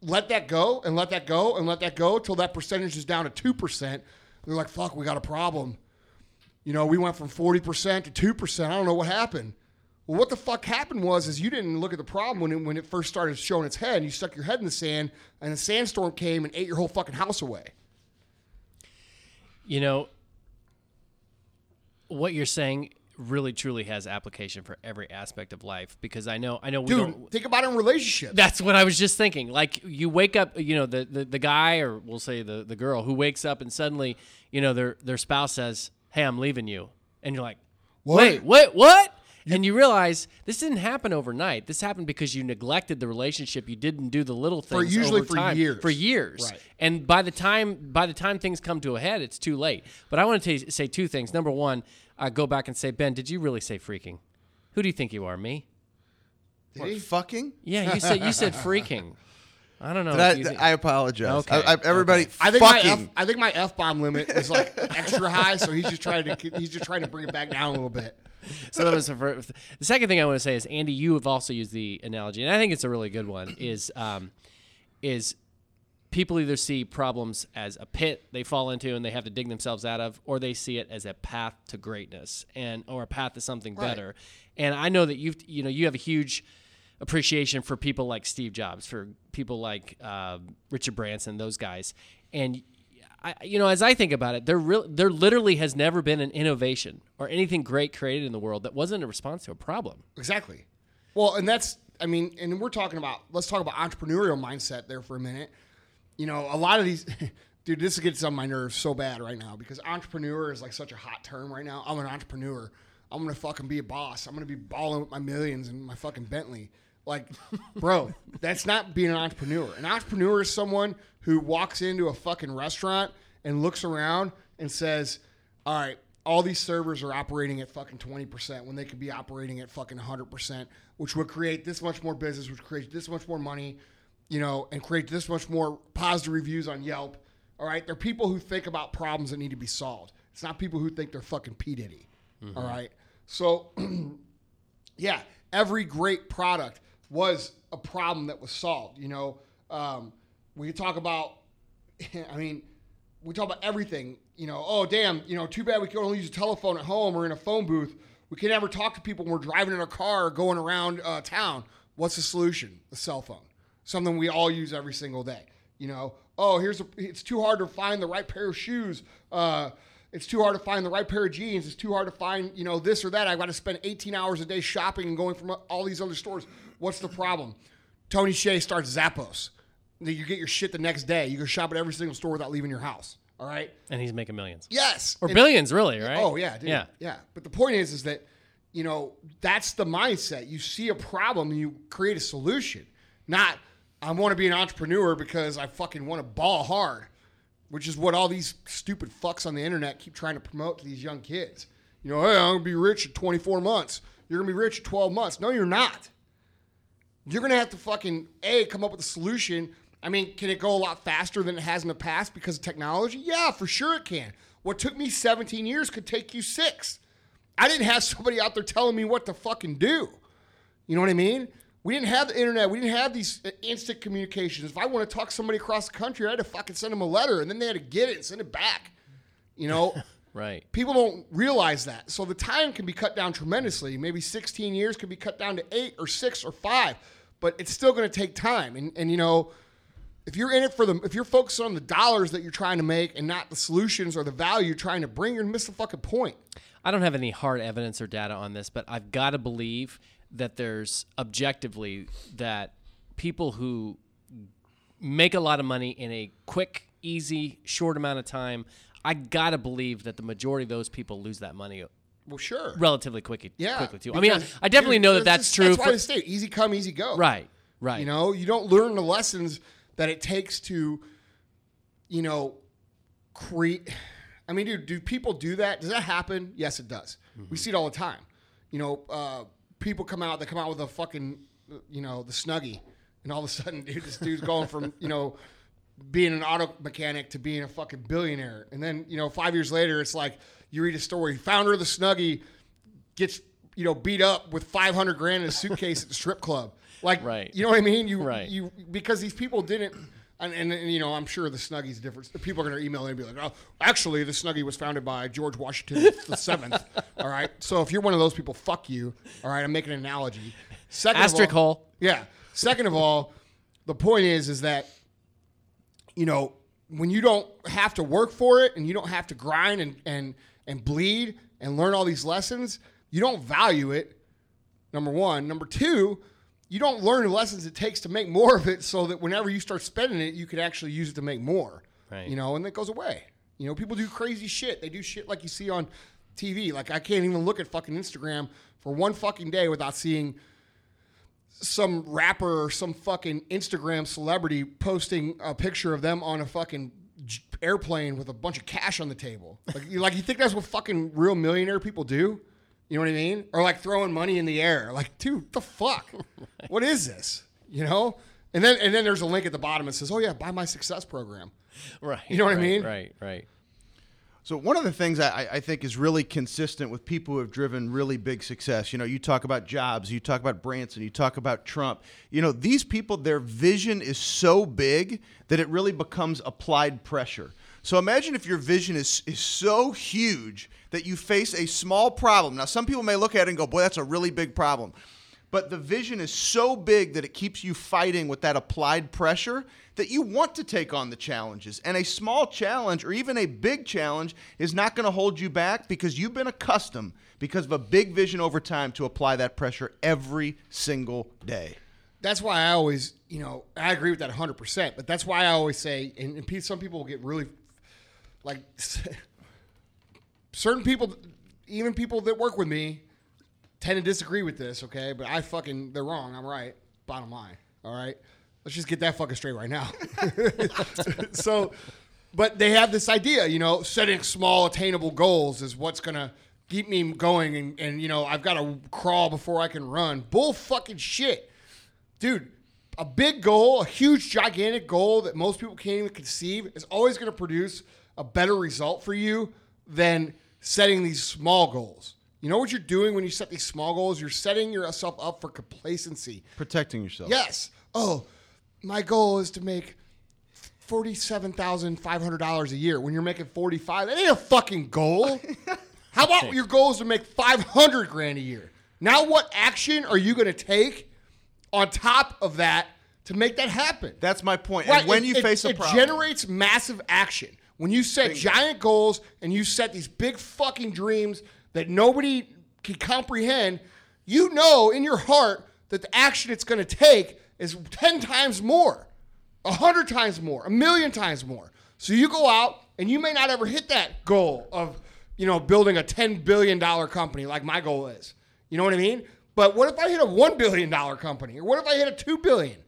let that go and let that go and let that go till that percentage is down to two percent. They're like, fuck, we got a problem. You know, we went from forty percent to two percent. I don't know what happened. Well, what the fuck happened was is you didn't look at the problem when it, when it first started showing its head, and you stuck your head in the sand, and a sandstorm came and ate your whole fucking house away. You know, what you're saying really truly has application for every aspect of life, because I know I know we Dude, don't think about it in relationships. That's what I was just thinking. Like, you wake up, you know, the, the, the guy, or we'll say the, the girl who wakes up and suddenly, you know, their their spouse says, "Hey, I'm leaving you." And you're like, what? Wait, what what? You, and you realize this didn't happen overnight. This happened because you neglected the relationship. You didn't do the little things. For usually over for time, years. For years. Right. And by the time by the time things come to a head, it's too late. But I want to t- say two things. Number one, I go back and say, Ben, did you really say freaking? Who do you think you are, me? Did what, he? Fucking? Yeah, you said you said freaking. I don't know. I, you th- I apologize. Okay. I, I, everybody, okay. I think fucking. My F, I think my F-bomb limit is like extra high, so he's just trying to he's just trying to bring it back down a little bit. So that was the, first. The second thing I want to say is, Andy, you have also used the analogy, and I think it's a really good one. Is um, is people either see problems as a pit they fall into and they have to dig themselves out of, or they see it as a path to greatness and or a path to something right. better. And I know that you you know you have a huge appreciation for people like Steve Jobs, for people like uh, Richard Branson, those guys, and. I, you know, as I think about it, there really, there literally has never been an innovation or anything great created in the world that wasn't a response to a problem. Exactly. Well, and that's, I mean, and we're talking about, let's talk about entrepreneurial mindset there for a minute. You know, a lot of these, dude, this gets on my nerves so bad right now because entrepreneur is like such a hot term right now. I'm an entrepreneur. I'm going to fucking be a boss. I'm going to be balling with my millions and my fucking Bentley. Like, bro, that's not being an entrepreneur. An entrepreneur is someone who walks into a fucking restaurant and looks around and says, all right, all these servers are operating at fucking twenty percent when they could be operating at fucking one hundred percent, which would create this much more business, which would create this much more money, you know, and create this much more positive reviews on Yelp. All right, they're people who think about problems that need to be solved. It's not people who think they're fucking P. Diddy. Mm-hmm. All right. So, yeah, every great product was a problem that was solved. You know, um, we talk about, I mean, we talk about everything, you know, oh, damn, you know, too bad we can only use a telephone at home or in a phone booth. We can never talk to people when we're driving in our car or going around uh, town. What's the solution? The cell phone, something we all use every single day. You know, oh, here's a, it's too hard to find the right pair of shoes. Uh, it's too hard to find the right pair of jeans. It's too hard to find, you know, this or that. I've got to spend eighteen hours a day shopping and going from all these other stores. What's the problem? Tony Hsieh starts Zappos. You get your shit the next day. You go shop at every single store without leaving your house. All right? And he's making millions. Yes. Or and, billions, really, right? Oh, yeah, dude. Yeah. Yeah. But the point is, is that, you know, that's the mindset. You see a problem and you create a solution. Not, I want to be an entrepreneur because I fucking want to ball hard, which is what all these stupid fucks on the internet keep trying to promote to these young kids. You know, hey, I'm going to be rich in twenty-four months. You're going to be rich in twelve months. No, you're not. You're going to have to fucking, A, come up with a solution. I mean, can it go a lot faster than it has in the past because of technology? Yeah, for sure it can. What took me seventeen years could take you six. I didn't have somebody out there telling me what to fucking do. You know what I mean? We didn't have the internet. We didn't have these instant communications. If I want to talk to somebody across the country, I had to fucking send them a letter, and then they had to get it and send it back. You know? Right. People don't realize that. So the time can be cut down tremendously. Maybe sixteen years can be cut down to eight or six or five. But it's still going to take time. And, and, you know, if you're in it for the, if you're focused on the dollars that you're trying to make and not the solutions or the value you're trying to bring, you're going to miss the fucking point. I don't have any hard evidence or data on this, but I've got to believe that there's objectively that people who make a lot of money in a quick, easy, short amount of time, I got to believe that the majority of those people lose that money. Well, sure. Relatively quickly, yeah, quickly too. I mean, I, I definitely know that that's, that's true. That's why the state, easy come, easy go. Right, right. You know, you don't learn the lessons that it takes to, you know, create. I mean, dude, do people do that? Does that happen? Yes, it does. Mm-hmm. We see it all the time. You know, uh, people come out, they come out with a fucking, you know, the Snuggie. And all of a sudden, dude, this dude's going from, you know, being an auto mechanic to being a fucking billionaire. And then, you know, five years later, it's like, you read a story. Founder of the Snuggie gets, you know, beat up with five hundred grand in a suitcase at the strip club. Like, right. You know what I mean? You, right. you because these people didn't And, and, and you know, I'm sure the Snuggie's different. People are going to email and be like, "Oh, actually, the Snuggie was founded by George Washington the seventh." All right. So if you're one of those people, fuck you. All right. I'm making an analogy. Second Asterisk of all, hole. Yeah. Second of all, the point is, is that, you know, when you don't have to work for it and you don't have to grind and and and bleed and learn all these lessons, you don't value it. Number one. Number two. You don't learn the lessons it takes to make more of it, so that whenever you start spending it, you could actually use it to make more. Right. You know, and it goes away. You know, people do crazy shit. They do shit like you see on T V. Like, I can't even look at fucking Instagram for one fucking day without seeing some rapper or some fucking Instagram celebrity posting a picture of them on a fucking airplane with a bunch of cash on the table. Like, you, like, you think that's what fucking real millionaire people do? You know what I mean? Or like throwing money in the air. Like, dude, what the fuck? What is this? You know? And then and then there's a link at the bottom that says, "Oh yeah, buy my success program." Right. You know what right, I mean? Right, right. So one of the things I, I think is really consistent with people who have driven really big success, you know, you talk about Jobs, you talk about Branson, you talk about Trump, you know, these people, their vision is so big that it really becomes applied pressure. So imagine if your vision is is so huge that you face a small problem. Now, some people may look at it and go, boy, that's a really big problem. But the vision is so big that it keeps you fighting with that applied pressure that you want to take on the challenges. And a small challenge or even a big challenge is not going to hold you back because you've been accustomed, because of a big vision over time, to apply that pressure every single day. That's why I always, you know, I agree with that one hundred percent. But that's why I always say, and, and some people get really... Like, certain people, even people that work with me, tend to disagree with this, okay? But I fucking, they're wrong. I'm right. Bottom line, all right? Let's just get that fucking straight right now. So, but they have this idea, you know, setting small, attainable goals is what's going to keep me going. And, and you know, I've got to crawl before I can run. Bull fucking shit. Dude, a big goal, a huge, gigantic goal that most people can't even conceive is always going to produce a better result for you than setting these small goals. You know what you're doing when you set these small goals? You're setting yourself up for complacency. Protecting yourself. Yes. Oh, my goal is to make forty-seven thousand five hundred dollars a year. When you're making forty-five, that ain't a fucking goal. How about your goal is to make five hundred grand a year? Now what action are you going to take on top of that to make that happen? That's my point. Right, and when it, you it, face a it problem. It generates massive action. When you set giant goals and you set these big fucking dreams that nobody can comprehend, you know in your heart that the action it's going to take is ten times more, one hundred times more, a million times more. So you go out and you may not ever hit that goal of, you know, building a ten billion dollars company like my goal is. You know what I mean? But what if I hit a one billion dollars company? Or what if I hit a two billion dollars?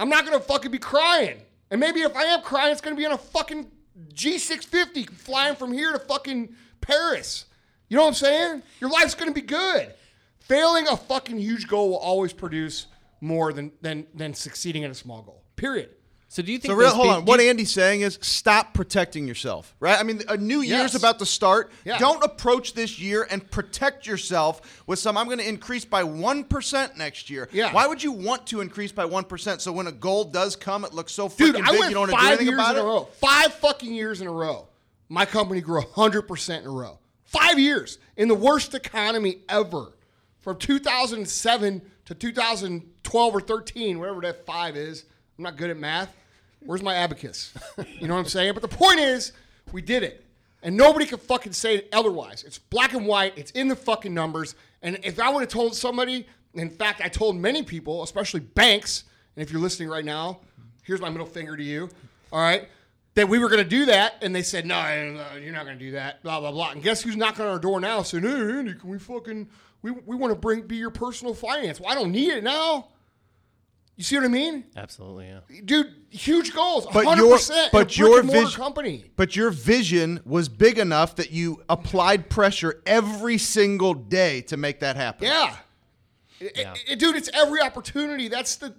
I'm not going to fucking be crying. And maybe if I am crying, it's going to be on a fucking G six fifty flying from here to fucking Paris. You know what I'm saying? Your life's going to be good. Failing a fucking huge goal will always produce more than than than succeeding at a small goal. Period. So do you think? So real, hold on. What Andy's saying is stop protecting yourself, right? I mean, a new year's yes. about to start. Yeah. Don't approach this year and protect yourself with some, I'm going to increase by one percent next year. Yeah. Why would you want to increase by one percent? So when a goal does come, it looks so fucking Dude, big you don't want to do anything about it? Dude, I went five years in a row. Five fucking years in a row. My company grew one hundred percent in a row. Five years in the worst economy ever. From two thousand seven to two thousand twelve or thirteen, whatever that five is. I'm not good at math. Where's my abacus? You know what I'm saying? But the point is, we did it. And nobody can fucking say it otherwise. It's black and white. It's in the fucking numbers. And if I would have told somebody, in fact, I told many people, especially banks, and if you're listening right now, here's my middle finger to you, all right, that we were going to do that. And they said, no, you're not going to do that, blah, blah, blah. And guess who's knocking on our door now saying, hey, Andy, can we fucking, we, we want to bring be your personal finance. Well, I don't need it now. You see what I mean? Absolutely, yeah. Dude, huge goals, but one hundred percent your, but your vision, company. But your vision was big enough that you applied pressure every single day to make that happen. Yeah. yeah. It, it, dude, it's every opportunity. That's the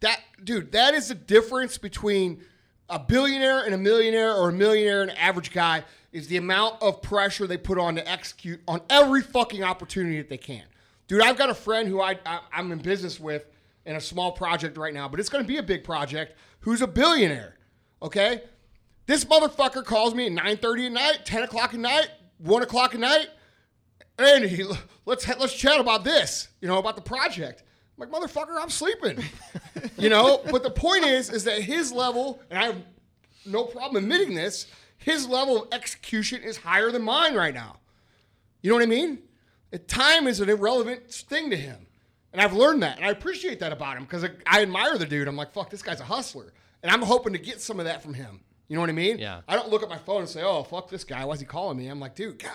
that dude, that is the difference between a billionaire and a millionaire or a millionaire and an average guy is the amount of pressure they put on to execute on every fucking opportunity that they can. Dude, I've got a friend who I, I I'm in business with. in a small project right now, but it's going to be a big project, who's a billionaire, okay? This motherfucker calls me at nine thirty at night, ten o'clock at night, one o'clock at night, and he, let's, let's chat about this, you know, about the project. I'm like, motherfucker, I'm sleeping, you know? But the point is, is that his level, and I have no problem admitting this, his level of execution is higher than mine right now. You know what I mean? Time is an irrelevant thing to him. And I've learned that, and I appreciate that about him because I, I admire the dude. I'm like, fuck, this guy's a hustler. And I'm hoping to get some of that from him. You know what I mean? Yeah. I don't look at my phone and say, oh, fuck this guy. Why is he calling me? I'm like, dude, God,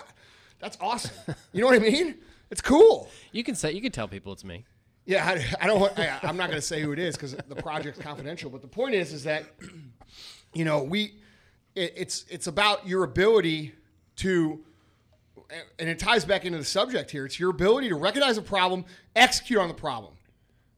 that's awesome. You know what I mean? It's cool. You can say, you can tell people it's me. Yeah, I, I don't want, I, I'm not going to say who it is because the project's confidential. But the point is, is that, you know, we, it, it's it's about your ability to, and it ties back into the subject here. It's your ability to recognize a problem, execute on the problem.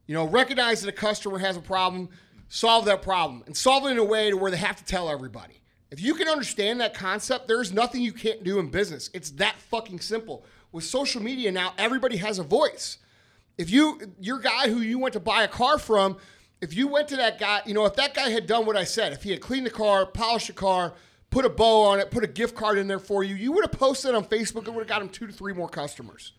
You know, recognize that a customer has a problem, solve that problem, and solve it in a way to where they have to tell everybody. If you can understand that concept, there's nothing you can't do in business. It's that fucking simple. With social media now, everybody has a voice. If you, your guy who you went to buy a car from, if you went to that guy, you know, if that guy had done what I said, if he had cleaned the car, polished the car, put a bow on it, put a gift card in there for you, you would have posted on Facebook and would have got them two to three more customers.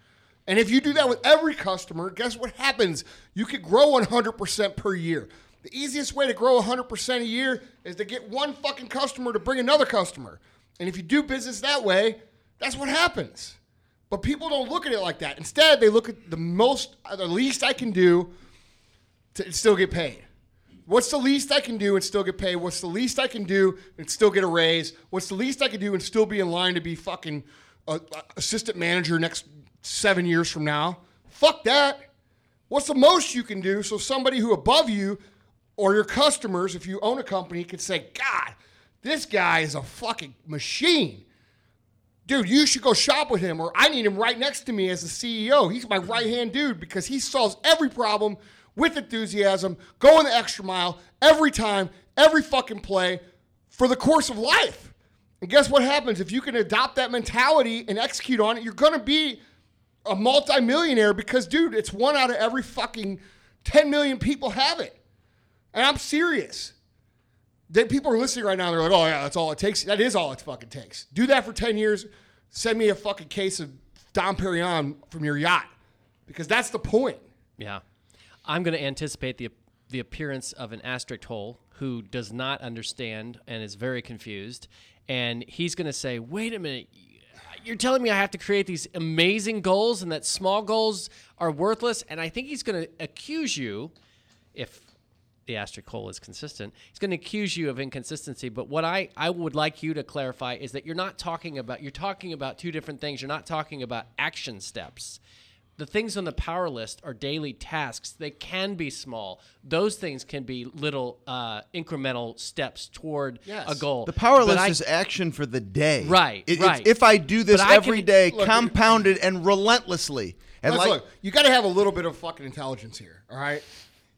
And if you do that with every customer, guess what happens? You could grow one hundred percent per year. The easiest way to grow one hundred percent a year is to get one fucking customer to bring another customer. And if you do business that way, that's what happens. But people don't look at it like that. Instead, they look at the most, the least I can do to still get paid. What's the least I can do and still get paid? What's the least I can do and still get a raise? What's the least I can do and still be in line to be fucking uh, assistant manager next seven years from now? Fuck that. What's the most you can do so somebody who above you or your customers, if you own a company, could say, God, this guy is a fucking machine. Dude, you should go shop with him, or I need him right next to me as the C E O. He's my right-hand dude because he solves every problem with enthusiasm, going the extra mile every time, every fucking play for the course of life. And guess what happens? If you can adopt that mentality and execute on it, you're going to be a multimillionaire because, dude, it's one out of every fucking ten million people have it. And I'm serious. Then people are listening right now and they're like, oh, yeah, that's all it takes. That is all it fucking takes. Do that for ten years. Send me a fucking case of Dom Perignon from your yacht because that's the point. Yeah. I'm going to anticipate the the appearance of an asterisk hole who does not understand and is very confused, and he's going to say, wait a minute, you're telling me I have to create these amazing goals and that small goals are worthless? And I think he's going to accuse you, if the asterisk hole is consistent, he's going to accuse you of inconsistency. But what I, I would like you to clarify is that you're not talking about, you're talking about two different things. You're not talking about action steps. The things on the power list are daily tasks. They can be small. Those things can be little uh, incremental steps toward yes. a goal. The power but list I, is action for the day. Right, it, right. It's, if I do this but every can, day, look, compounded and relentlessly. And look, like, look, you got to have a little bit of fucking intelligence here, all right?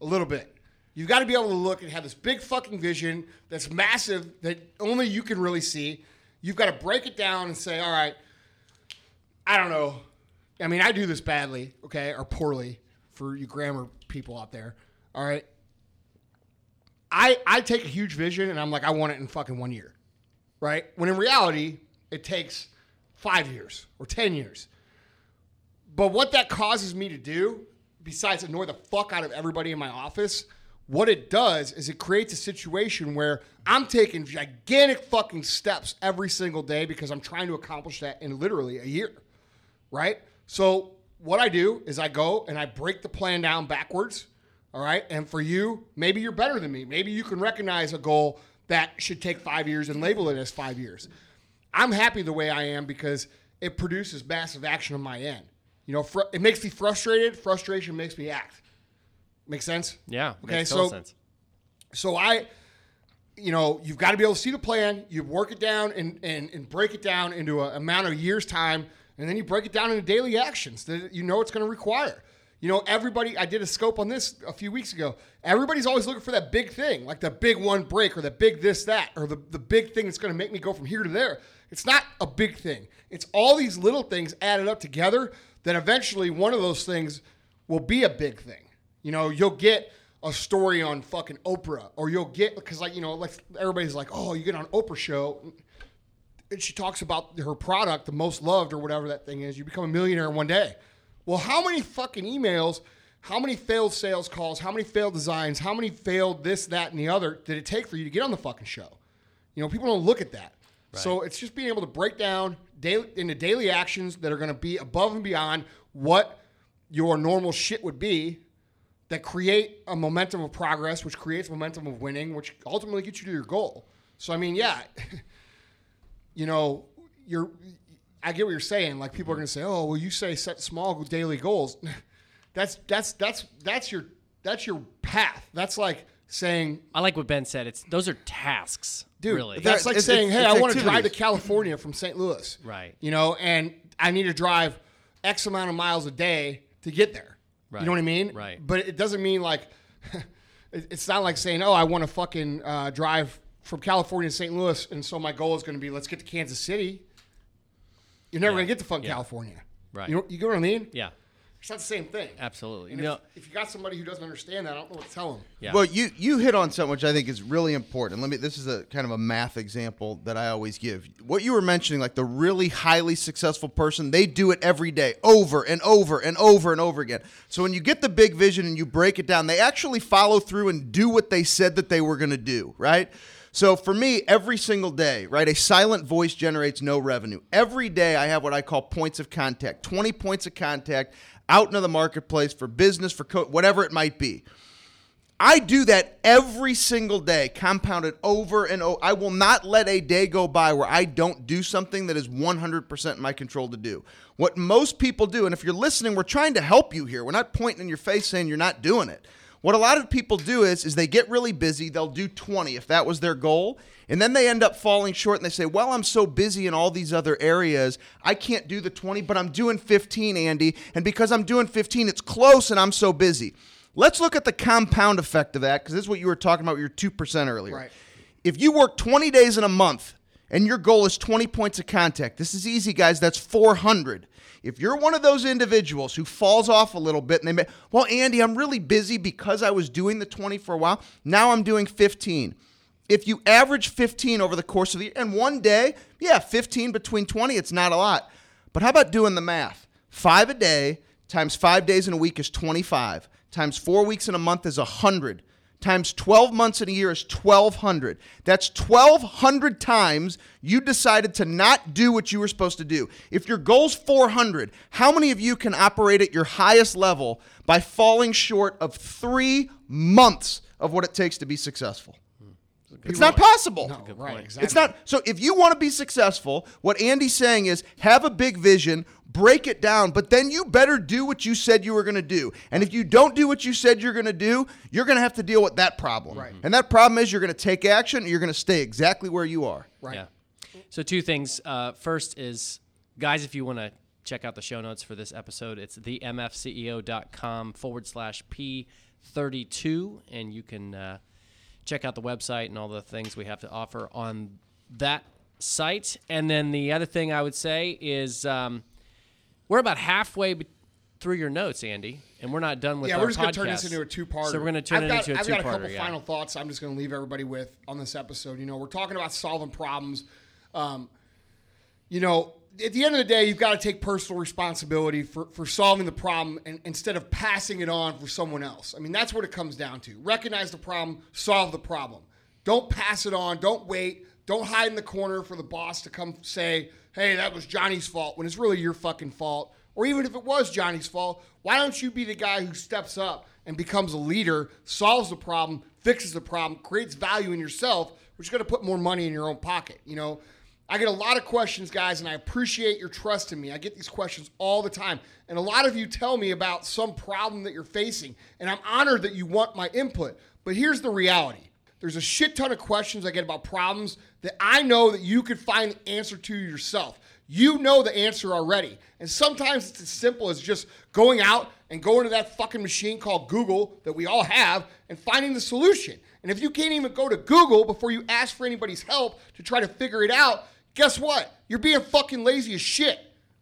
A little bit. You've got to be able to look and have this big fucking vision that's massive that only you can really see. You've got to break it down and say, all right, I don't know. I mean, I do this badly, okay, or poorly for you grammar people out there, all right? I I take a huge vision, and I'm like, I want it in fucking one year, right? When in reality, it takes five years or ten years. But what that causes me to do, besides annoy the fuck out of everybody in my office, what it does is it creates a situation where I'm taking gigantic fucking steps every single day because I'm trying to accomplish that in literally a year, right? So what I do is I go and I break the plan down backwards, all right? And for you, maybe you're better than me. Maybe you can recognize a goal that should take five years and label it as five years. I'm happy the way I am because it produces massive action on my end. You know, fr- it makes me frustrated. Frustration makes me act. Make sense? Yeah. Okay, makes total so, sense. So I, you know, you've got to be able to see the plan. You work it down and, and, and break it down into an amount of years' time. And then you break it down into daily actions that you know it's going to require. You know, everybody, I did a scope on this a few weeks ago. Everybody's always looking for that big thing, like the big one break or the big this, that, or the, the big thing that's going to make me go from here to there. It's not a big thing. It's all these little things added up together that eventually one of those things will be a big thing. You know, you'll get a story on fucking Oprah, or you'll get, because like, you know, like everybody's like, oh, you get on Oprah show and she talks about her product, the most loved or whatever that thing is. You become a millionaire in one day. Well, how many fucking emails, how many failed sales calls, how many failed designs, how many failed this, that, and the other did it take for you to get on the fucking show? You know, people don't look at that. Right. So it's just being able to break down daily, into daily actions that are going to be above and beyond what your normal shit would be, that create a momentum of progress, which creates momentum of winning, which ultimately gets you to your goal. So, I mean, yeah, you know, you're, I get what you're saying. Like, people are going to say, oh, well, you say set small daily goals. That's, that's, that's, that's your, that's your path. That's like saying, I like what Ben said. It's, those are tasks. Dude, really. That's like it's, saying, it's, hey, it's I want to drive to California from Saint Louis. Right. You know, and I need to drive X amount of miles a day to get there. Right. You know what I mean? Right. But it doesn't mean like, it's not like saying, oh, I want to fucking uh, drive from California to Saint Louis. And so my goal is going to be, let's get to Kansas City. You're never yeah. going to get to fucking yeah. California. Right. You know, you get what I mean? Yeah. It's not the same thing. Absolutely. And no. if, if you got somebody who doesn't understand that, I don't know what to tell them. Yeah. Well, you, you hit on something which I think is really important. Let me. This is a kind of a math example that I always give. What you were mentioning, like the really highly successful person, they do it every day, over and over and over and over again. So when you get the big vision and you break it down, they actually follow through and do what they said that they were going to do, right? So for me, every single day, right, a silent voice generates no revenue. Every day I have what I call points of contact, twenty points of contact out into the marketplace for business, for co- whatever it might be. I do that every single day, compounded over and over. I will not let a day go by where I don't do something that is one hundred percent in my control to do. What most people do, and if you're listening, we're trying to help you here. We're not pointing in your face saying you're not doing it. What a lot of people do is, is they get really busy. They'll do twenty if that was their goal. And then they end up falling short and they say, well, I'm so busy in all these other areas, I can't do the twenty, but I'm doing fifteen, Andy. And because I'm doing fifteen, it's close and I'm so busy. Let's look at the compound effect of that, because this is what you were talking about with your two percent earlier. Right. If you work twenty days in a month and your goal is twenty points of contact, this is easy, guys. That's four hundred. If you're one of those individuals who falls off a little bit and they may, well, Andy, I'm really busy because I was doing the twenty for a while. Now I'm doing fifteen. If you average fifteen over the course of the year, and one day, yeah, fifteen between twenty, it's not a lot. But how about doing the math? Five a day times five days in a week is twenty-five. Times four weeks in a month is one hundred. Times twelve months in a year is twelve hundred. That's twelve hundred times you decided to not do what you were supposed to do. If your goal's four hundred, how many of you can operate at your highest level by falling short of three months of what it takes to be successful? It's not possible. No, right, exactly. It's not. So if you want to be successful, what Andy's saying is have a big vision, break it down, but then you better do what you said you were going to do. And if you don't do what you said you're going to do, you're going to have to deal with that problem. Right. And that problem is you're going to take action and you're going to stay exactly where you are. Right. Yeah. So two things. Uh, first is, guys, if you want to check out the show notes for this episode, it's themfceo.com forward slash P32. And you can... Uh, check out the website and all the things we have to offer on that site. And then the other thing I would say is um, we're about halfway be- through your notes, Andy, and we're not done with yeah, our podcast. Yeah, we're just going to turn this into a two-parter. So we're going to turn I've it got, into a I've two-parter. I've got a couple yeah. final thoughts I'm just going to leave everybody with on this episode. You know, we're talking about solving problems. Um, you know, at the end of the day, you've got to take personal responsibility for, for solving the problem and, instead of passing it on for someone else. I mean, that's what it comes down to. Recognize the problem, solve the problem. Don't pass it on. Don't wait. Don't hide in the corner for the boss to come say, hey, that was Johnny's fault, when it's really your fucking fault. Or even if it was Johnny's fault, why don't you be the guy who steps up and becomes a leader, solves the problem, fixes the problem, creates value in yourself, which is going to put more money in your own pocket, you know? I get a lot of questions, guys, and I appreciate your trust in me. I get these questions all the time. And a lot of you tell me about some problem that you're facing, and I'm honored that you want my input. But here's the reality. There's a shit ton of questions I get about problems that I know that you could find the answer to yourself. You know the answer already. And sometimes it's as simple as just going out and going to that fucking machine called Google that we all have and finding the solution. And if you can't even go to Google before you ask for anybody's help to try to figure it out, guess what? You're being fucking lazy as shit,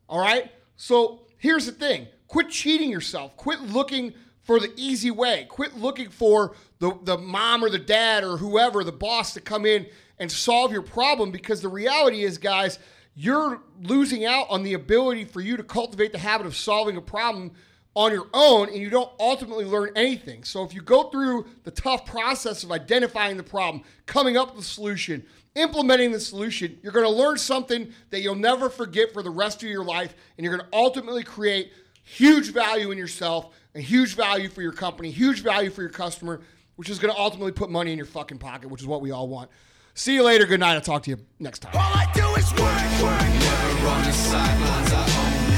all right? So here's the thing. Quit cheating yourself. Quit looking for the easy way. Quit looking for the, the mom or the dad or whoever, the boss, to come in and solve your problem, because the reality is, guys, you're losing out on the ability for you to cultivate the habit of solving a problem on your own, and you don't ultimately learn anything. So if you go through the tough process of identifying the problem, coming up with a solution, implementing the solution, you're going to learn something that you'll never forget for the rest of your life, and you're going to ultimately create huge value in yourself, and huge value for your company, huge value for your customer, which is going to ultimately put money in your fucking pocket, which is what we all want. See you later. Good night. I'll talk to you next time. All I do is work, work, work. We're on the sidelines. I own